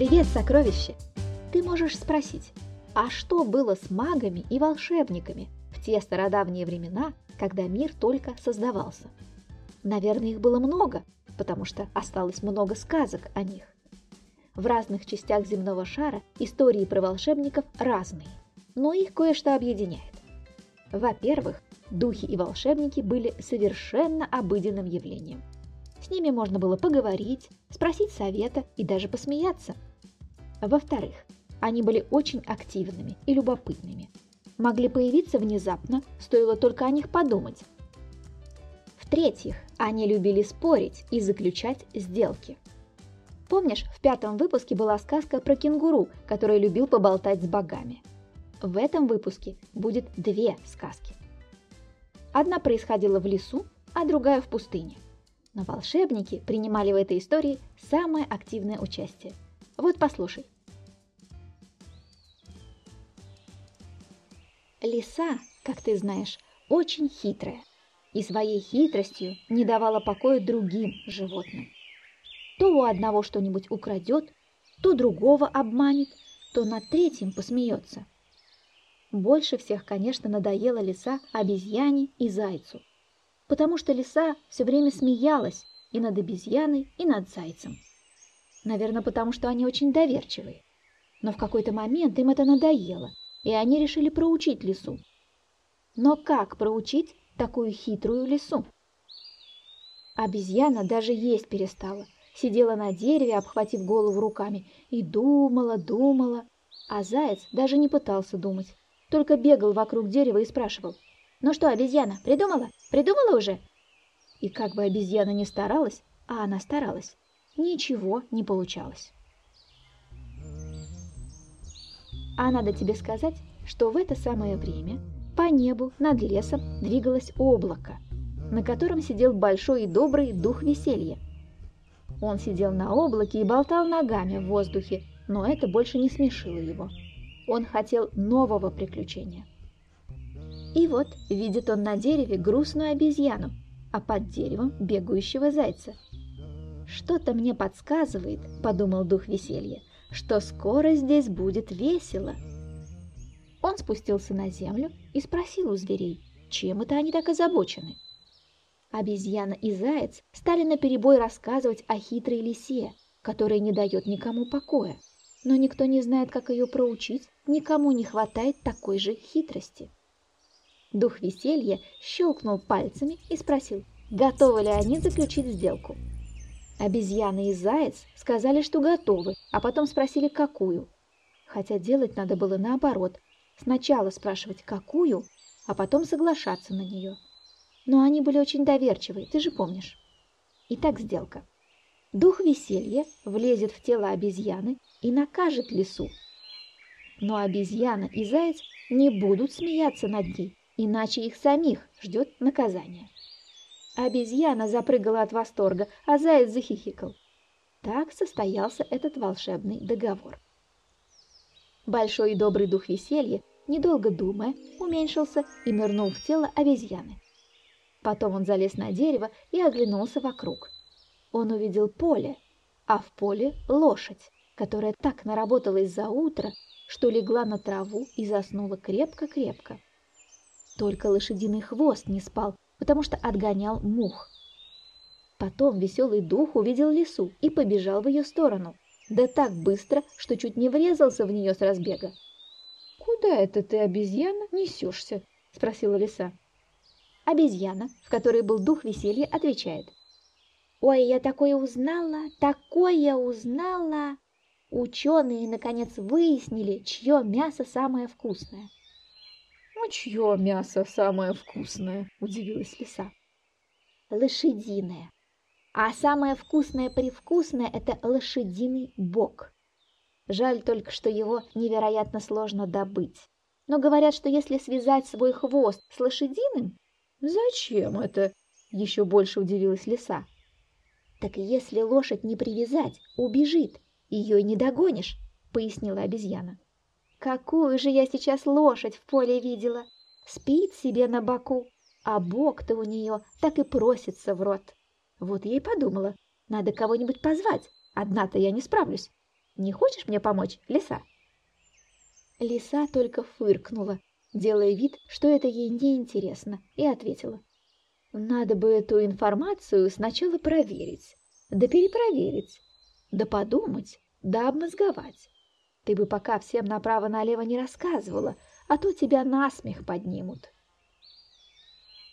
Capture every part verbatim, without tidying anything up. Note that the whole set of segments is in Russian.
«Привет, сокровище!» Ты можешь спросить, а что было с магами и волшебниками в те стародавние времена, когда мир только создавался? Наверное, их было много, потому что осталось много сказок о них. В разных частях земного шара истории про волшебников разные, но их кое-что объединяет. Во-первых, духи и волшебники были совершенно обыденным явлением. С ними можно было поговорить, спросить совета и даже посмеяться. Во-вторых, они были очень активными и любопытными. Могли появиться внезапно, стоило только о них подумать. В-третьих, они любили спорить и заключать сделки. Помнишь, в пятом выпуске была сказка про кенгуру, который любил поболтать с богами? В этом выпуске будет две сказки. Одна происходила в лесу, а другая в пустыне. Но волшебники принимали в этой истории самое активное участие. Вот послушай. Лиса, как ты знаешь, очень хитрая и своей хитростью не давала покоя другим животным. То у одного что-нибудь украдет, то другого обманет, то над третьим посмеется. Больше всех, конечно, надоела лиса обезьяне и зайцу, потому что лиса все время смеялась и над обезьяной, и над зайцем. Наверное, потому что они очень доверчивые. Но в какой-то момент им это надоело, и они решили проучить лису. Но как проучить такую хитрую лису? Обезьяна даже есть перестала, сидела на дереве, обхватив голову руками, и думала, думала. А заяц даже не пытался думать, только бегал вокруг дерева и спрашивал: «Ну что, обезьяна, придумала? Придумала уже?» И как бы обезьяна ни старалась, а она старалась, ничего не получалось. А надо тебе сказать, что в это самое время по небу над лесом двигалось облако, на котором сидел большой и добрый дух веселья. Он сидел на облаке и болтал ногами в воздухе, но это больше не смешило его. Он хотел нового приключения. И вот видит он на дереве грустную обезьяну, а под деревом бегающего зайца. «Что-то мне подсказывает, — подумал дух веселья, — что скоро здесь будет весело». Он спустился на землю и спросил у зверей, чем это они так озабочены. Обезьяна и заяц стали наперебой рассказывать о хитрой лисе, которая не дает никому покоя, но никто не знает, как ее проучить, никому не хватает такой же хитрости. Дух веселья щелкнул пальцами и спросил, готовы ли они заключить сделку. Обезьяна и заяц сказали, что готовы, а потом спросили, какую. Хотя делать надо было наоборот. Сначала спрашивать, какую, а потом соглашаться на нее. Но они были очень доверчивы, ты же помнишь. Итак, сделка. Дух веселья влезет в тело обезьяны и накажет лису. Но обезьяна и заяц не будут смеяться над ней, иначе их самих ждет наказание. Обезьяна запрыгала от восторга, а заяц захихикал. Так состоялся этот волшебный договор. Большой и добрый дух веселья, недолго думая, уменьшился и нырнул в тело обезьяны. Потом он залез на дерево и оглянулся вокруг. Он увидел поле, а в поле лошадь, которая так наработалась за утро, что легла на траву и заснула крепко-крепко. Только лошадиный хвост не спал, потому что отгонял мух. Потом веселый дух увидел лису и побежал в ее сторону, да так быстро, что чуть не врезался в нее с разбега. «Куда это ты, обезьяна, несешься?» – спросила лиса. Обезьяна, в которой был дух веселья, отвечает: «Ой, я такое узнала, такое узнала! Ученые, наконец, выяснили, чье мясо самое вкусное». «Ну, чье мясо самое вкусное?» – удивилась лиса. «Лошадиное. А самое вкусное-привкусное – это лошадиный бок. Жаль только, что его невероятно сложно добыть. Но говорят, что если связать свой хвост с лошадиным...» «Зачем это?» – еще больше удивилась лиса. «Так если лошадь не привязать, убежит, ее и не догонишь», – пояснила обезьяна. «Какую же я сейчас лошадь в поле видела! Спит себе на боку, а бок-то у нее так и просится в рот. Вот я и подумала, надо кого-нибудь позвать, одна-то я не справлюсь. Не хочешь мне помочь, лиса?» Лиса только фыркнула, делая вид, что это ей неинтересно, и ответила: «Надо бы эту информацию сначала проверить, да перепроверить, да подумать, да обмозговать. Ты бы пока всем направо-налево не рассказывала, а то тебя насмех поднимут».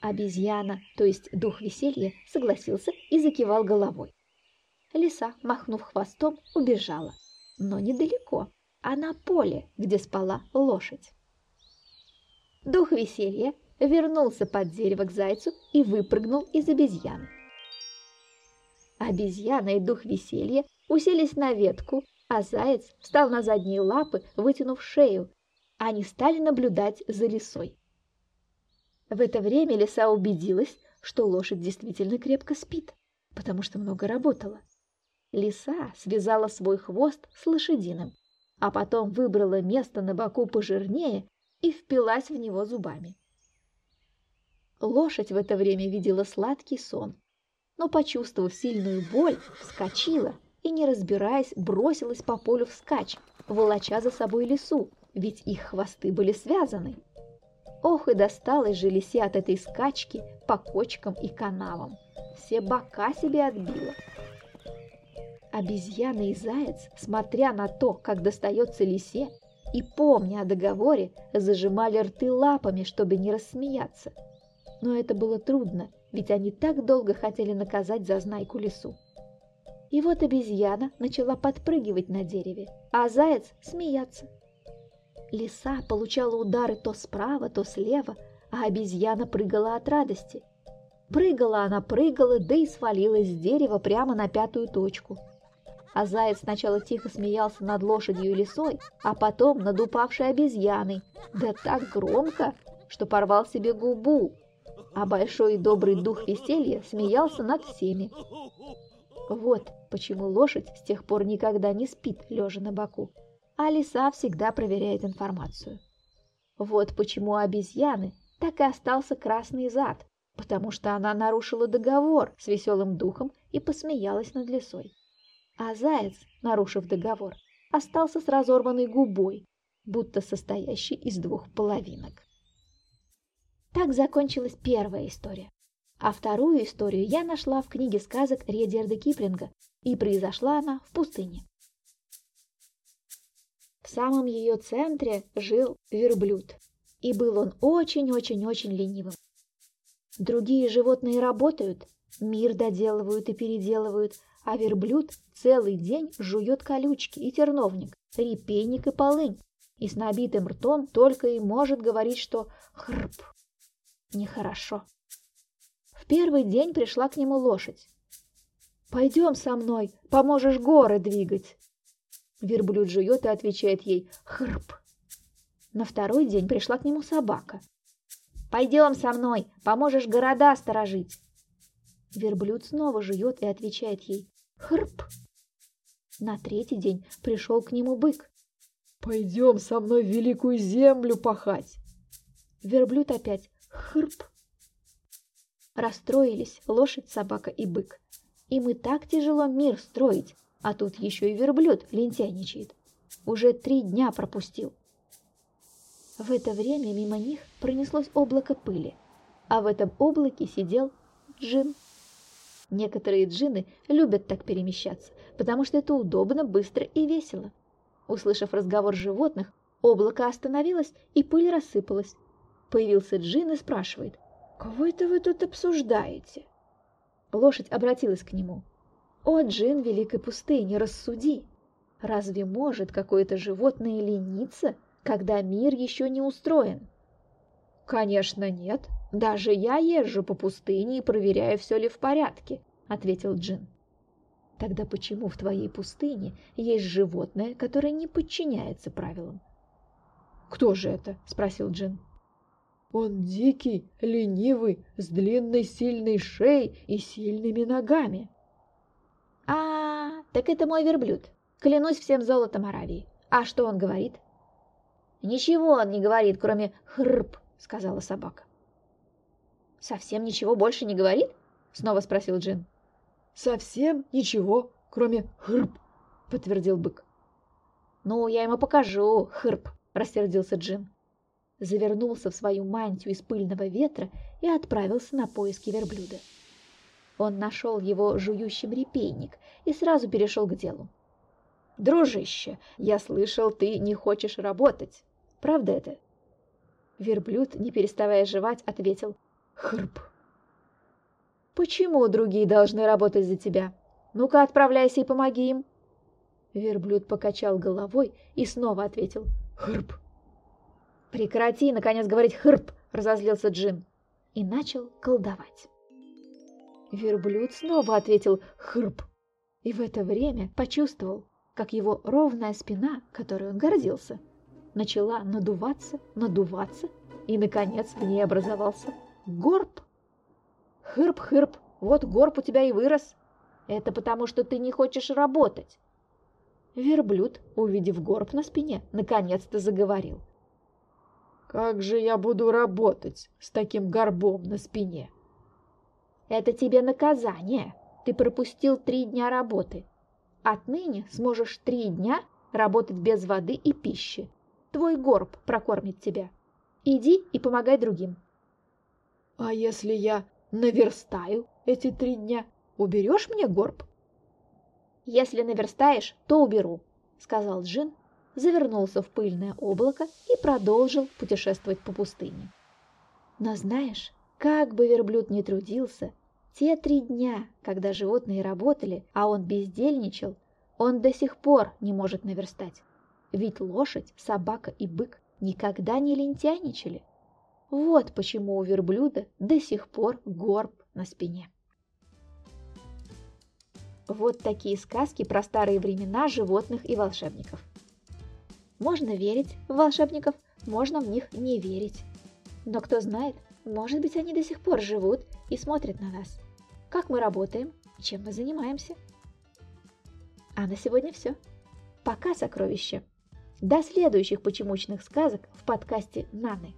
Обезьяна, то есть дух веселья, согласился и закивал головой. Лиса, махнув хвостом, убежала, но недалеко, а на поле, где спала лошадь. Дух веселья вернулся под дерево к зайцу и выпрыгнул из обезьяны. Обезьяна и дух веселья уселись на ветку, а заяц встал на задние лапы, вытянув шею. Они стали наблюдать за лисой. В это время лиса убедилась, что лошадь действительно крепко спит, потому что много работала. Лиса связала свой хвост с лошадиным, а потом выбрала место на боку пожирнее и впилась в него зубами. Лошадь в это время видела сладкий сон, но, почувствовав сильную боль, вскочила и, не разбираясь, бросилась по полю вскачь, волоча за собой лису, ведь их хвосты были связаны. Ох, и досталось же лисе от этой скачки по кочкам и канавам. Все бока себе отбила. Обезьяна и заяц, смотря на то, как достается лисе, и помня о договоре, зажимали рты лапами, чтобы не рассмеяться. Но это было трудно, ведь они так долго хотели наказать зазнайку лису. И вот обезьяна начала подпрыгивать на дереве, а заяц смеяться. Лиса получала удары то справа, то слева, а обезьяна прыгала от радости. Прыгала она, прыгала, да и свалилась с дерева прямо на пятую точку. А заяц сначала тихо смеялся над лошадью и лисой, а потом над упавшей обезьяной, да так громко, что порвал себе губу, а большой и добрый дух веселья смеялся над всеми. Вот почему лошадь с тех пор никогда не спит, лежа на боку, а лиса всегда проверяет информацию. Вот почему у обезьяны так и остался красный зад, потому что она нарушила договор с веселым духом и посмеялась над лисой. А заяц, нарушив договор, остался с разорванной губой, будто состоящей из двух половинок. Так закончилась первая история. А вторую историю я нашла в книге сказок Редьярда Киплинга, и произошла она в пустыне. В самом ее центре жил верблюд, и был он очень-очень-очень ленивым. Другие животные работают, мир доделывают и переделывают, а верблюд целый день жует колючки и терновник, репейник и полынь, и с набитым ртом только и может говорить, что «хрп». Нехорошо. В первый день пришла к нему лошадь. «Пойдем со мной, поможешь горы двигать». Верблюд жует и отвечает ей «хрп». На второй день пришла к нему собака. «Пойдем со мной, поможешь города сторожить». Верблюд снова жует и отвечает ей «хрп». На третий день пришел к нему бык. «Пойдем со мной великую землю пахать». Верблюд опять «хрп». Расстроились лошадь, собака и бык. Им и так тяжело мир строить, а тут еще и верблюд лентяйничает. Уже три дня пропустил. В это время мимо них пронеслось облако пыли, а в этом облаке сидел джин. Некоторые джинны любят так перемещаться, потому что это удобно, быстро и весело. Услышав разговор животных, облако остановилось и пыль рассыпалась. Появился джин и спрашивает: «Кого это вы тут обсуждаете?» Лошадь обратилась к нему. «О, джин великой пустыни, рассуди! Разве может какое-то животное лениться, когда мир еще не устроен?» «Конечно нет, даже я езжу по пустыне и проверяю, все ли в порядке», — ответил джин. «Тогда почему в твоей пустыне есть животное, которое не подчиняется правилам?» «Кто же это?» — спросил джин. «Он дикий, ленивый, с длинной сильной шеей и сильными ногами». «А, так это мой верблюд. Клянусь всем золотом Аравии. А что он говорит?» «Ничего он не говорит, кроме хрп», — сказала собака. «Совсем ничего больше не говорит?» — снова спросил джин. «Совсем ничего, кроме хрп», — подтвердил бык. «Ну, я ему покажу, хырп!» – рассердился Джим. Завернулся в свою мантию из пыльного ветра и отправился на поиски верблюда. Он нашел его жующим репейник и сразу перешел к делу. «Дружище, я слышал, ты не хочешь работать. Правда это?» Верблюд, не переставая жевать, ответил «Хрп». «Почему другие должны работать за тебя? Ну-ка, отправляйся и помоги им!» Верблюд покачал головой и снова ответил «Хрп». «Прекрати, наконец, говорить «хрп», — разозлился Джим и начал колдовать. Верблюд снова ответил «хрп» и в это время почувствовал, как его ровная спина, которой он гордился, начала надуваться, надуваться, и, наконец, в ней образовался горб. «Хырп-хырп, вот горб у тебя и вырос. Это потому, что ты не хочешь работать». Верблюд, увидев горб на спине, наконец-то заговорил. «Как же я буду работать с таким горбом на спине?» «Это тебе наказание. Ты пропустил три дня работы. Отныне сможешь три дня работать без воды и пищи. Твой горб прокормит тебя. Иди и помогай другим». «А если я наверстаю эти три дня, уберешь мне горб?» «Если наверстаешь, то уберу», — сказал Джин, завернулся в пыльное облако и продолжил путешествовать по пустыне. Но знаешь, как бы верблюд ни трудился, те три дня, когда животные работали, а он бездельничал, он до сих пор не может наверстать. Ведь лошадь, собака и бык никогда не лентяйничали. Вот почему у верблюда до сих пор горб на спине. Вот такие сказки про старые времена животных и волшебников. Можно верить в волшебников, можно в них не верить. Но кто знает, может быть, они до сих пор живут и смотрят на нас. Как мы работаем и чем мы занимаемся. А на сегодня все. Пока, сокровища! До следующих почемучных сказок в подкасте «Наны».